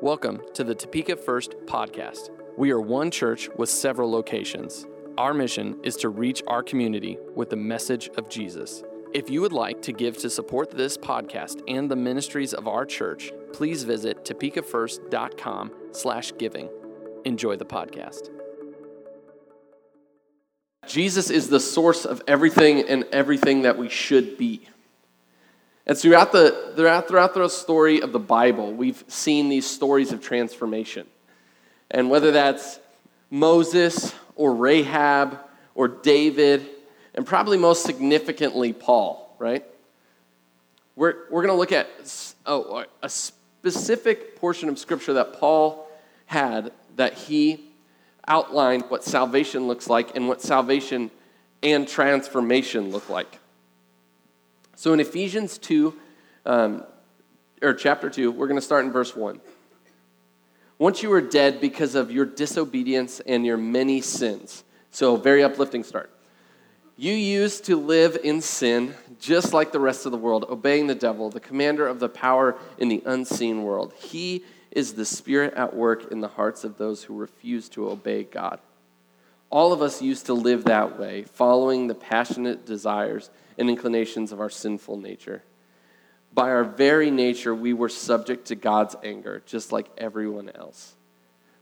Welcome to the Topeka First podcast. We are one church with several locations. Our mission is to reach our community with the message of Jesus. If you would like to give to support this podcast and the ministries of our church, please visit topekafirst.com/giving. Enjoy the podcast. Jesus is the source of everything and everything that we should be. And throughout the story of the Bible, we've seen these stories of transformation. And whether that's Moses or Rahab or David, and probably most significantly Paul, right? We're going to look at a specific portion of Scripture that Paul had, that he outlined what salvation looks like and what salvation and transformation look like. So in Ephesians 2, or chapter 2, we're going to start in verse 1. Once you were dead because of your disobedience and your many sins. So very uplifting start. You used to live in sin just like the rest of the world, obeying the devil, the commander of the power in the unseen world. He is the spirit at work in the hearts of those who refuse to obey God. All of us used to live that way, following the passionate desires and inclinations of our sinful nature. By our very nature, we were subject to God's anger, just like everyone else.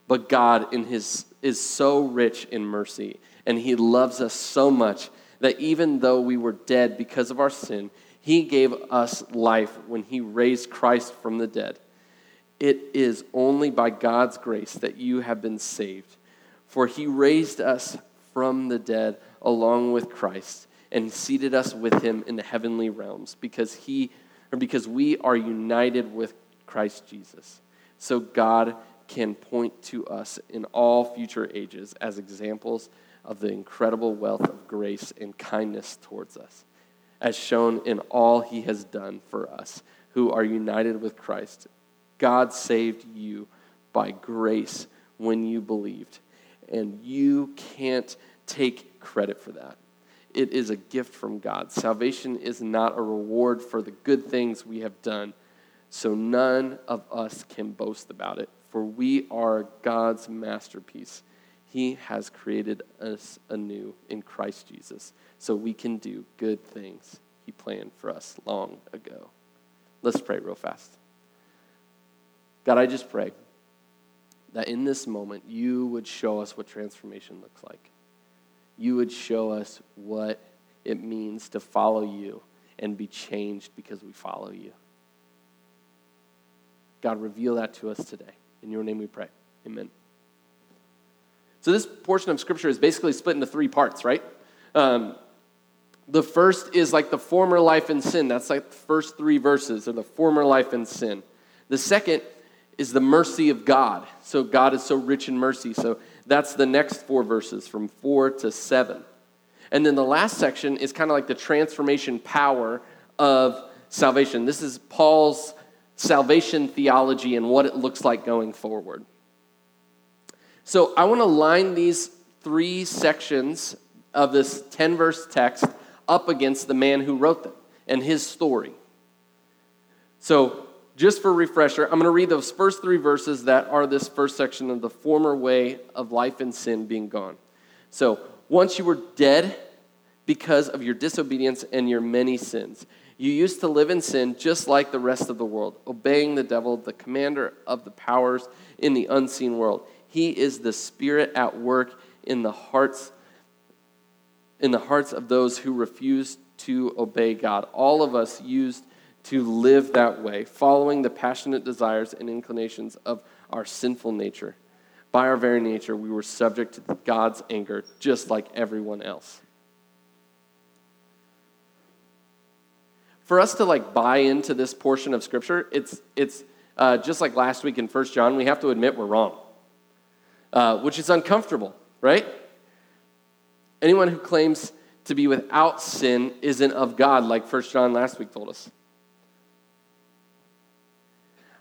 But God is so rich in mercy, and He loves us so much that even though we were dead because of our sin, He gave us life when He raised Christ from the dead. It is only by God's grace that you have been saved, for He raised us from the dead along with Christ and seated us with Him in the heavenly realms because we are united with Christ Jesus. So God can point to us in all future ages as examples of the incredible wealth of grace and kindness towards us, as shown in all He has done for us who are united with Christ. God saved you by grace when you believed, and you can't take credit for that. It is a gift from God. Salvation is not a reward for the good things we have done, so none of us can boast about it, for we are God's masterpiece. He has created us anew in Christ Jesus, so we can do good things He planned for us long ago. Let's pray real fast. God, I just pray that in this moment, You would show us what transformation looks like. You would show us what it means to follow You and be changed because we follow You. God, reveal that to us today. In Your name we pray. Amen. So this portion of Scripture is basically split into three parts, right? The first is like the former life in sin. That's like the first three verses, or the former life in sin. The second is the mercy of God. So God is so rich in mercy. So that's the next four verses from 4 to 7. And then the last section is kind of like the transformation power of salvation. This is Paul's salvation theology and what it looks like going forward. So I want to line these three sections of this 10-verse text up against the man who wrote them and his story. So just for a refresher, I'm going to read those first three verses that are this first section of the former way of life and sin being gone. So, once you were dead because of your disobedience and your many sins. You used to live in sin just like the rest of the world, obeying the devil, the commander of the powers in the unseen world. He is the spirit at work in the hearts of those who refuse to obey God. All of us used to live that way, following the passionate desires and inclinations of our sinful nature. By our very nature, we were subject to God's anger, just like everyone else. For us to buy into this portion of Scripture, it's just like last week in 1 John, we have to admit we're wrong, which is uncomfortable, right? Anyone who claims to be without sin isn't of God, like 1 John last week told us.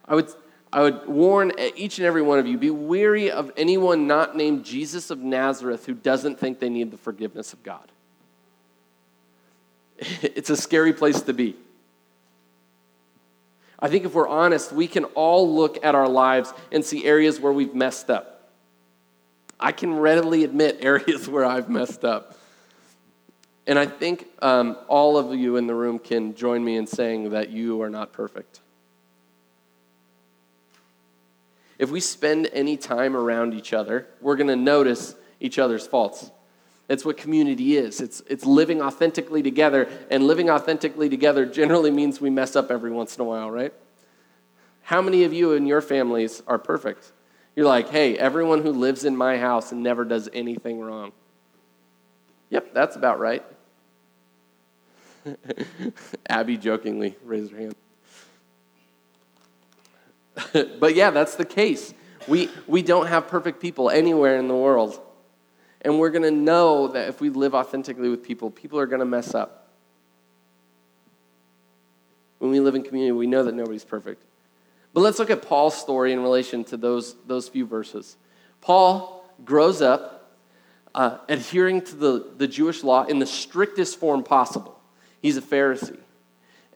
I would warn each and every one of you, be wary of anyone not named Jesus of Nazareth who doesn't think they need the forgiveness of God. It's a scary place to be. I think if we're honest, we can all look at our lives and see areas where we've messed up. I can readily admit areas where I've messed up. And I think all of you in the room can join me in saying that you are not perfect. If we spend any time around each other, we're going to notice each other's faults. That's what community is. It's living authentically together, and living authentically together generally means we mess up every once in a while, right? How many of you and your families are perfect? You're like, hey, everyone who lives in my house and never does anything wrong. Yep, that's about right. Abby jokingly raised her hand. But yeah, that's the case. We don't have perfect people anywhere in the world. And we're going to know that if we live authentically with people, people are going to mess up. When we live in community, we know that nobody's perfect. But let's look at Paul's story in relation to those few verses. Paul grows up adhering to the Jewish law in the strictest form possible. He's a Pharisee.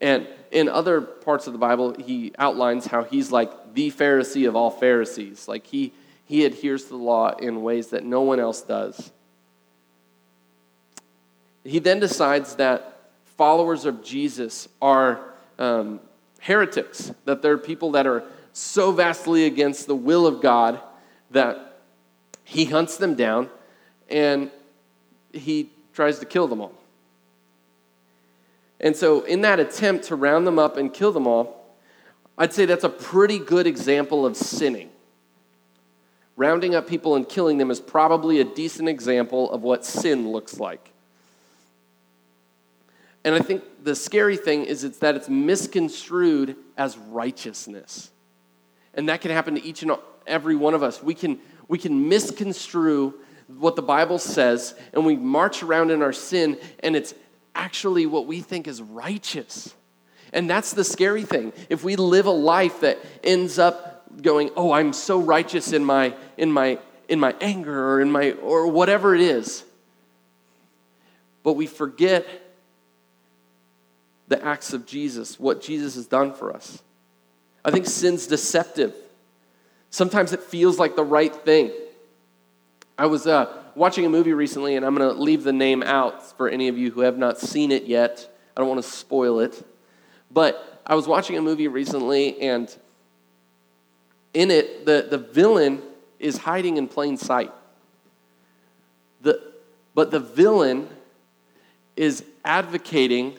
And in other parts of the Bible, he outlines how he's like the Pharisee of all Pharisees. Like he adheres to the law in ways that no one else does. He then decides that followers of Jesus are heretics, that they're people that are so vastly against the will of God that he hunts them down and he tries to kill them all. And so in that attempt to round them up and kill them all, I'd say that's a pretty good example of sinning. Rounding up people and killing them is probably a decent example of what sin looks like. And I think the scary thing is it's misconstrued as righteousness. And that can happen to each and every one of us. We can misconstrue what the Bible says, and we march around in our sin, and it's actually what we think is righteous. And that's the scary thing. If we live a life that ends up going, oh, I'm so righteous in my anger or or whatever it is. But we forget the acts of Jesus, what Jesus has done for us. I think sin's deceptive. Sometimes it feels like the right thing. I was watching a movie recently, and I'm going to leave the name out for any of you who have not seen it yet. I don't want to spoil it. But I was watching a movie recently, and in it, the villain is hiding in plain sight. But the villain is advocating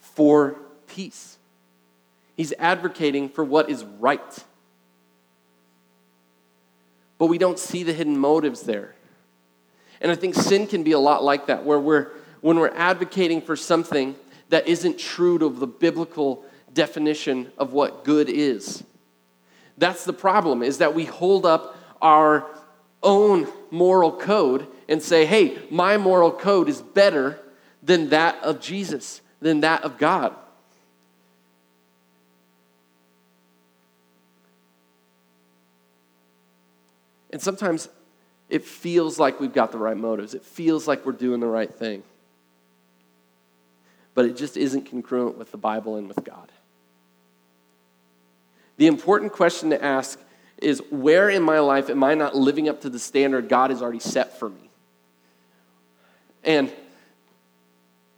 for peace. He's advocating for what is right. But we don't see the hidden motives there. And I think sin can be a lot like that, where when we're advocating for something that isn't true to the biblical definition of what good is. That's the problem, is that we hold up our own moral code and say, hey, my moral code is better than that of Jesus, than that of God. And sometimes it feels like we've got the right motives. It feels like we're doing the right thing. But it just isn't congruent with the Bible and with God. The important question to ask is, where in my life am I not living up to the standard God has already set for me? And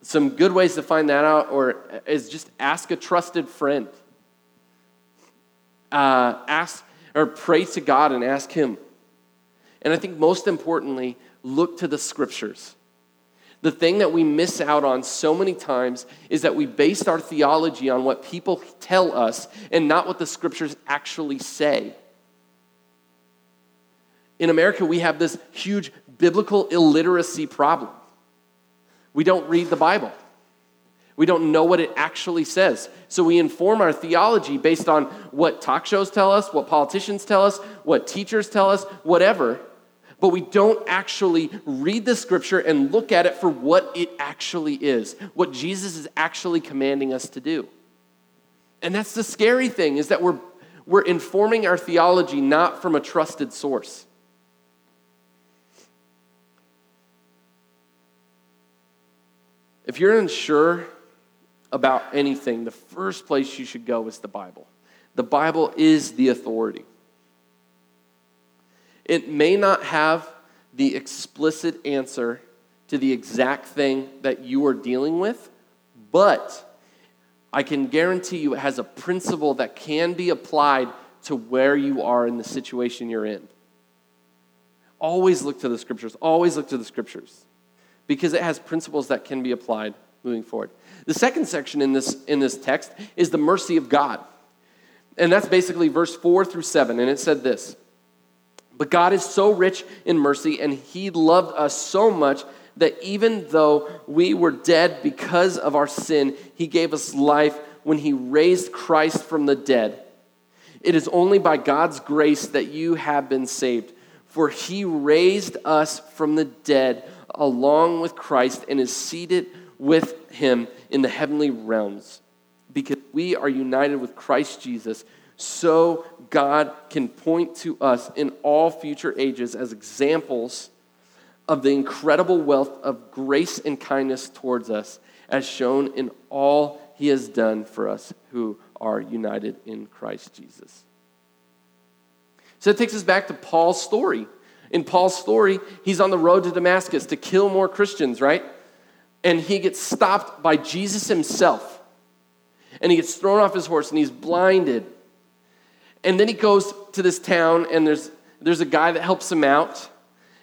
some good ways to find that out is just ask a trusted friend. Pray to God and ask Him. And I think most importantly, look to the Scriptures. The thing that we miss out on so many times is that we base our theology on what people tell us and not what the Scriptures actually say. In America, we have this huge biblical illiteracy problem. We don't read the Bible. We don't know what it actually says. So we inform our theology based on what talk shows tell us, what politicians tell us, what teachers tell us, whatever. But we don't actually read the Scripture and look at it for what it actually is, what Jesus is actually commanding us to do. And that's the scary thing, is that we're informing our theology not from a trusted source. If you're unsure about anything, the first place you should go is the Bible. The Bible is the authority. It may not have the explicit answer to the exact thing that you are dealing with, but I can guarantee you it has a principle that can be applied to where you are in the situation you're in. Always look to the Scriptures. Always look to the Scriptures, because it has principles that can be applied moving forward. The second section in this text is the mercy of God. And that's basically verse 4 through 7, and it said this: "But God is so rich in mercy, and He loved us so much that even though we were dead because of our sin, He gave us life when He raised Christ from the dead. It is only by God's grace that you have been saved, for He raised us from the dead along with Christ and is seated with Him in the heavenly realms. Because we are united with Christ Jesus, so God can point to us in all future ages as examples of the incredible wealth of grace and kindness towards us, as shown in all He has done for us who are united in Christ Jesus." So it takes us back to Paul's story. In Paul's story, he's on the road to Damascus to kill more Christians, right? And he gets stopped by Jesus himself. And he gets thrown off his horse and he's blinded. And then he goes to this town and there's a guy that helps him out.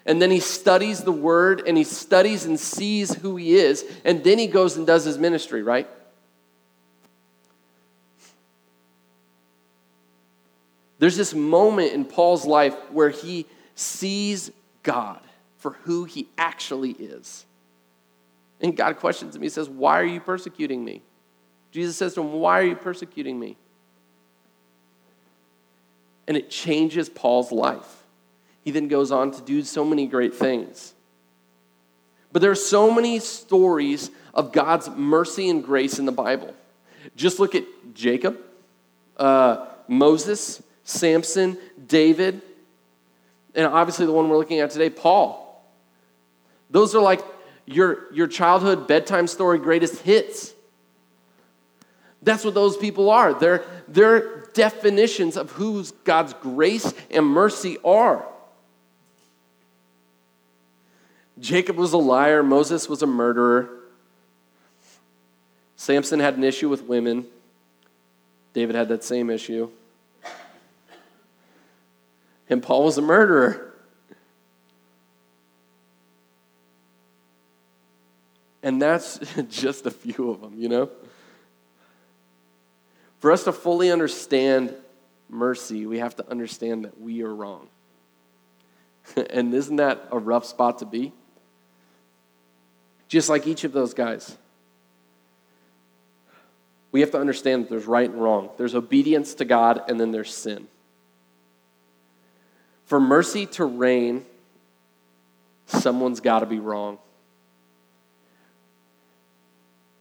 And then he studies the word and he studies and sees who he is. And then he goes and does his ministry, right? There's this moment in Paul's life where he sees God for who he actually is. And God questions him. He says, "Why are you persecuting me?" Jesus says to him, "Why are you persecuting me?" And it changes Paul's life. He then goes on to do so many great things. But there are so many stories of God's mercy and grace in the Bible. Just look at Jacob, Moses, Samson, David, and obviously the one we're looking at today, Paul. Those are like your childhood bedtime story greatest hits. That's what those people are. They're definitions of who God's grace and mercy are. Jacob was a liar. Moses was a murderer. Samson had an issue with women. David had that same issue. And Paul was a murderer. And that's just a few of them, you know? For us to fully understand mercy, we have to understand that we are wrong. And isn't that a rough spot to be? Just like each of those guys. We have to understand that there's right and wrong. There's obedience to God, and then there's sin. For mercy to reign, someone's got to be wrong.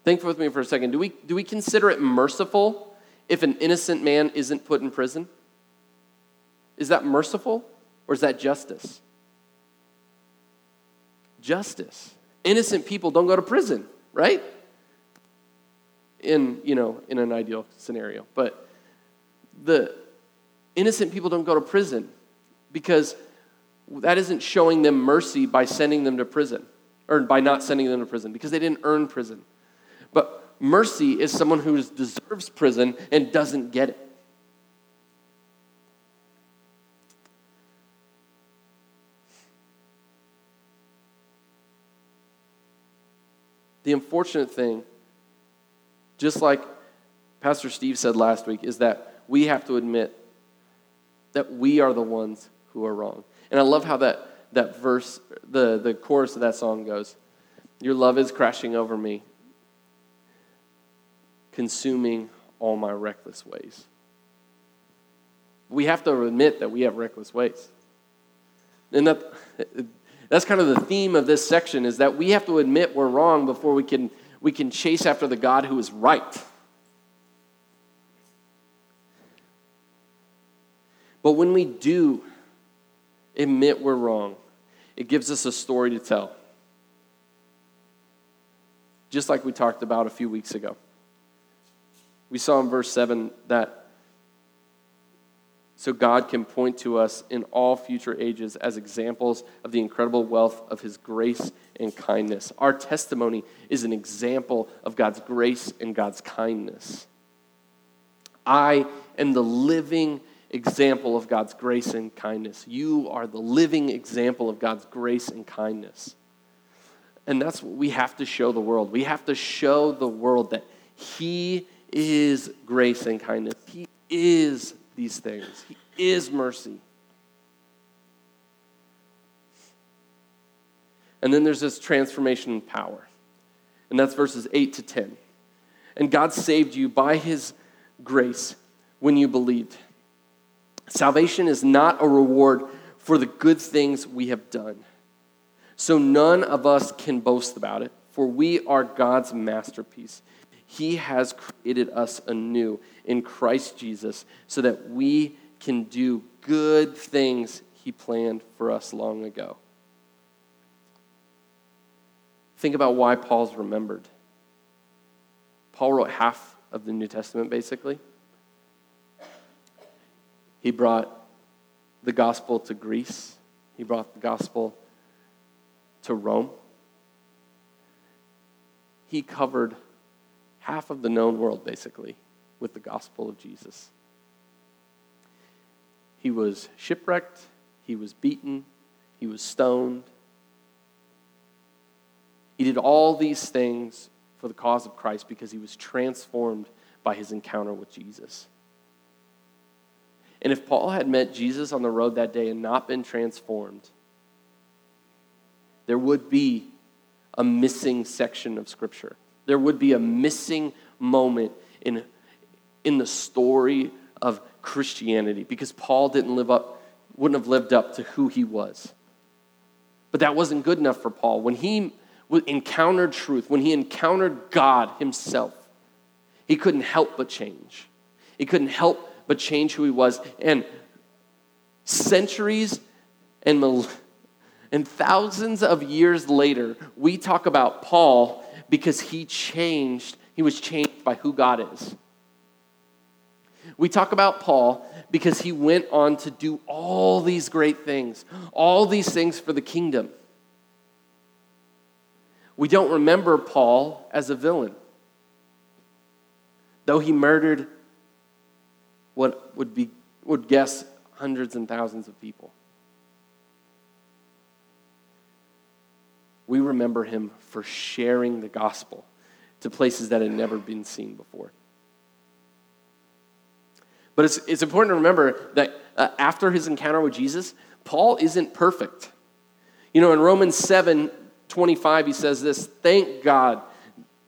Think with me for a second. Do we consider it merciful if an innocent man isn't put in prison? Is that merciful or is that justice? Justice. Innocent people don't go to prison, right? In an ideal scenario. But the innocent people don't go to prison because that isn't showing them mercy by sending them to prison, or by not sending them to prison, because they didn't earn prison. But mercy is someone who deserves prison and doesn't get it. The unfortunate thing, just like Pastor Steve said last week, is that we have to admit that we are the ones who are wrong. And I love how that verse, the chorus of that song goes, "Your love is crashing over me, consuming all my reckless ways." We have to admit that we have reckless ways. And that's kind of the theme of this section, is that we have to admit we're wrong before we can chase after the God who is right. But when we do admit we're wrong, it gives us a story to tell. Just like we talked about a few weeks ago. We saw in verse 7 that so God can point to us in all future ages as examples of the incredible wealth of his grace and kindness. Our testimony is an example of God's grace and God's kindness. I am the living example of God's grace and kindness. You are the living example of God's grace and kindness. And that's what we have to show the world. We have to show the world that he is grace and kindness. He is these things. He is mercy. And then there's this transformation in power. And that's verses 8 to 10. And God saved you by his grace when you believed. Salvation is not a reward for the good things we have done. So none of us can boast about it, for we are God's masterpiece. He has created us anew in Christ Jesus so that we can do good things he planned for us long ago. Think about why Paul's remembered. Paul wrote half of the New Testament, basically. He brought the gospel to Greece. He brought the gospel to Rome. He covered half of the known world, basically, with the gospel of Jesus. He was shipwrecked, he was beaten, he was stoned. He did all these things for the cause of Christ because he was transformed by his encounter with Jesus. And if Paul had met Jesus on the road that day and not been transformed, there would be a missing section of Scripture. There would be a missing moment in the story of Christianity because Paul wouldn't have lived up to who he was. But that wasn't good enough for Paul. When he encountered truth, when he encountered God himself, he couldn't help but change. He couldn't help but change who he was. And centuries and thousands of years later, we talk about Paul because he changed. He was changed by who God is. We talk about Paul because he went on to do all these great things, all these things for the kingdom. We don't remember Paul as a villain, though he murdered what would guess hundreds and thousands of people. We remember him for sharing the gospel to places that had never been seen before. But it's important to remember that after his encounter with Jesus, Paul isn't perfect. You know, in Romans 7:25, he says this, "Thank God,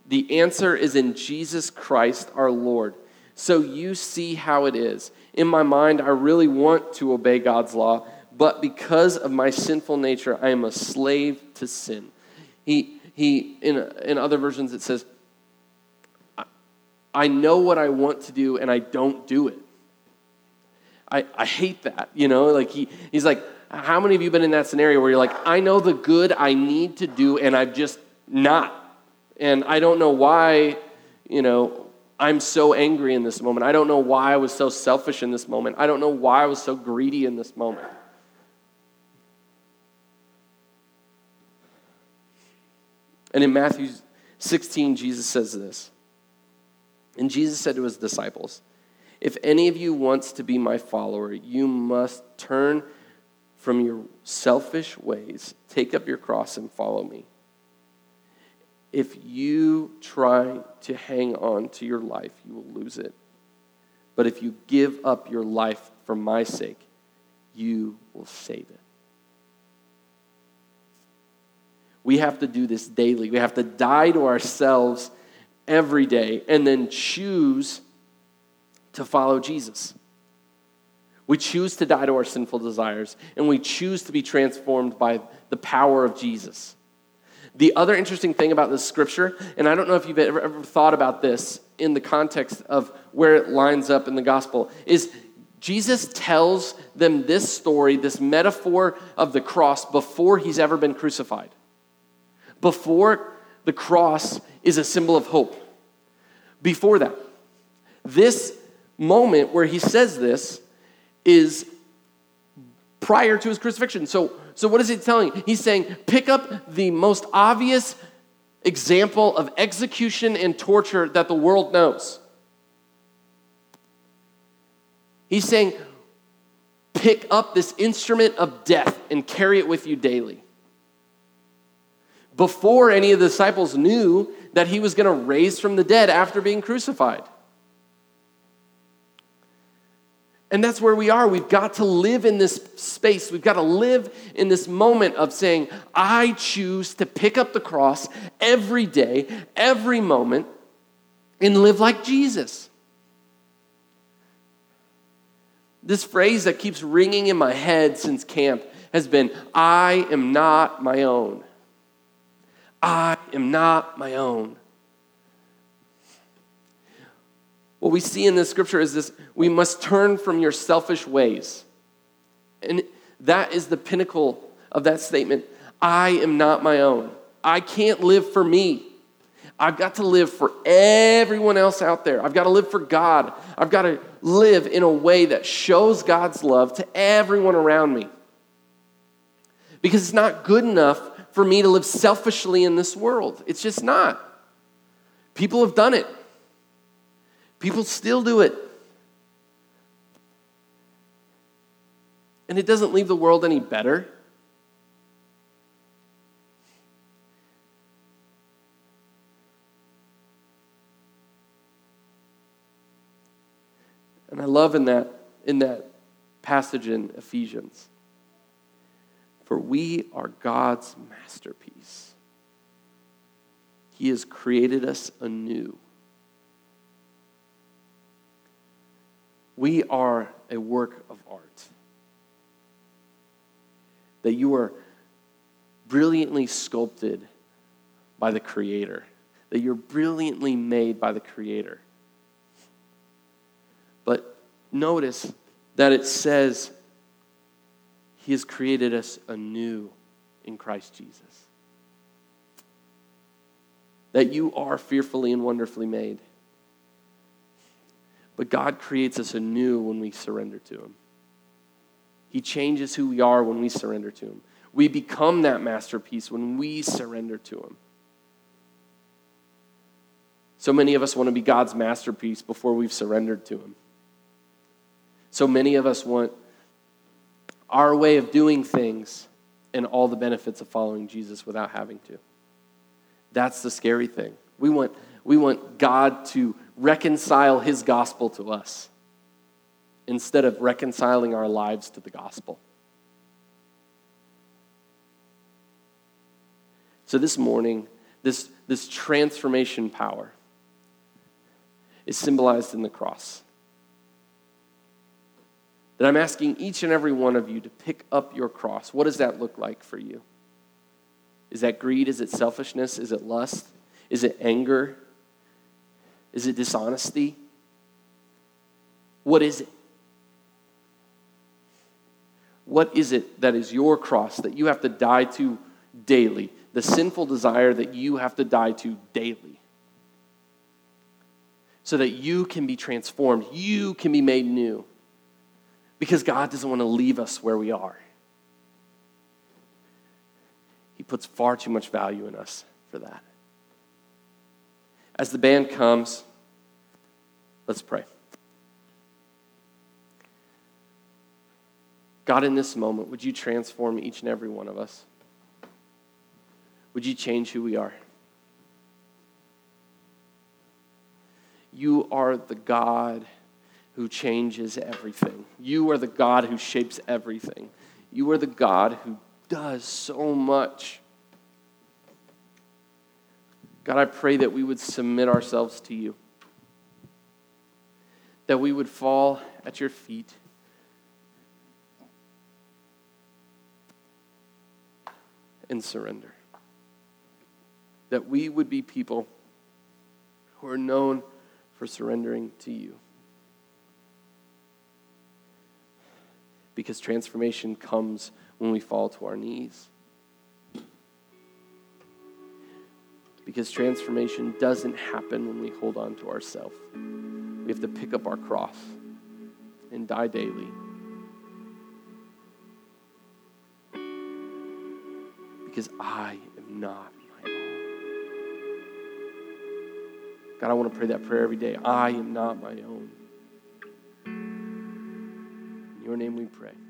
the answer is in Jesus Christ our Lord. So you see how it is. In my mind, I really want to obey God's law, but because of my sinful nature, I am a slave to sin." He in other versions it says, I know what I want to do and I don't do it. I hate that, you know? Like he's like, how many of you been in that scenario where you're like, I know the good I need to do and I'm just not. And I don't know why, you know, I'm so angry in this moment. I don't know why I was so selfish in this moment. I don't know why I was so greedy in this moment. And in Matthew 16, Jesus says this. And Jesus said to his disciples, "If any of you wants to be my follower, you must turn from your selfish ways, take up your cross and follow me. If you try to hang on to your life, you will lose it. But if you give up your life for my sake, you will save it." We have to do this daily. We have to die to ourselves every day and then choose to follow Jesus. We choose to die to our sinful desires, and we choose to be transformed by the power of Jesus. The other interesting thing about this scripture, and I don't know if you've ever thought about this in the context of where it lines up in the gospel, is Jesus tells them this story, this metaphor of the cross before he's ever been crucified. Before the cross is a symbol of hope. Before that, This moment where he says this is prior to his crucifixion. So what is he telling? He's saying, pick up the most obvious example of execution and torture that the world knows. He's saying, pick up this instrument of death and carry it with you daily. Before any of the disciples knew that he was going to raise from the dead after being crucified. And that's where we are. We've got to live in this space. We've got to live in this moment of saying, I choose to pick up the cross every day, every moment, and live like Jesus. This phrase that keeps ringing in my head since camp has been, I am not my own. I am not my own. What we see in this scripture is this, we must turn from your selfish ways. And that is the pinnacle of that statement. I am not my own. I can't live for me. I've got to live for everyone else out there. I've got to live for God. I've got to live in a way that shows God's love to everyone around me. Because it's not good enough for me to live selfishly in this world. It's just not. People have done it. People still do it. And it doesn't leave the world any better. And I love in that passage in Ephesians. For we are God's masterpiece. He has created us anew. We are a work of art. That you are brilliantly sculpted by the Creator. That you're brilliantly made by the Creator. But notice that it says He has created us anew in Christ Jesus. That you are fearfully and wonderfully made. But God creates us anew when we surrender to Him. He changes who we are when we surrender to Him. We become that masterpiece when we surrender to Him. So many of us want to be God's masterpiece before we've surrendered to Him. So many of us want our way of doing things and all the benefits of following Jesus without having to. That's the scary thing. We want God to reconcile His gospel to us instead of reconciling our lives to the gospel. So this morning, this transformation power is symbolized in the cross. That I'm asking each and every one of you to pick up your cross. What does that look like for you? Is that greed? Is it selfishness? Is it lust? Is it anger? Is it dishonesty? What is it? What is it that is your cross that you have to die to daily? The sinful desire that you have to die to daily so that you can be transformed, you can be made new, because God doesn't want to leave us where we are. He puts far too much value in us for that. As the band comes, let's pray. God, in this moment, would you transform each and every one of us? Would you change who we are? You are the God who changes everything. You are the God who shapes everything. You are the God who does so much. God, I pray that we would submit ourselves to you, that we would fall at your feet, and surrender, that we would be people who are known for surrendering to you, because transformation comes when we fall to our knees. Because transformation doesn't happen when we hold on to ourselves. We have to pick up our cross and die daily. Because I am not my own. God, I want to pray that prayer every day. I am not my own. In your name we pray.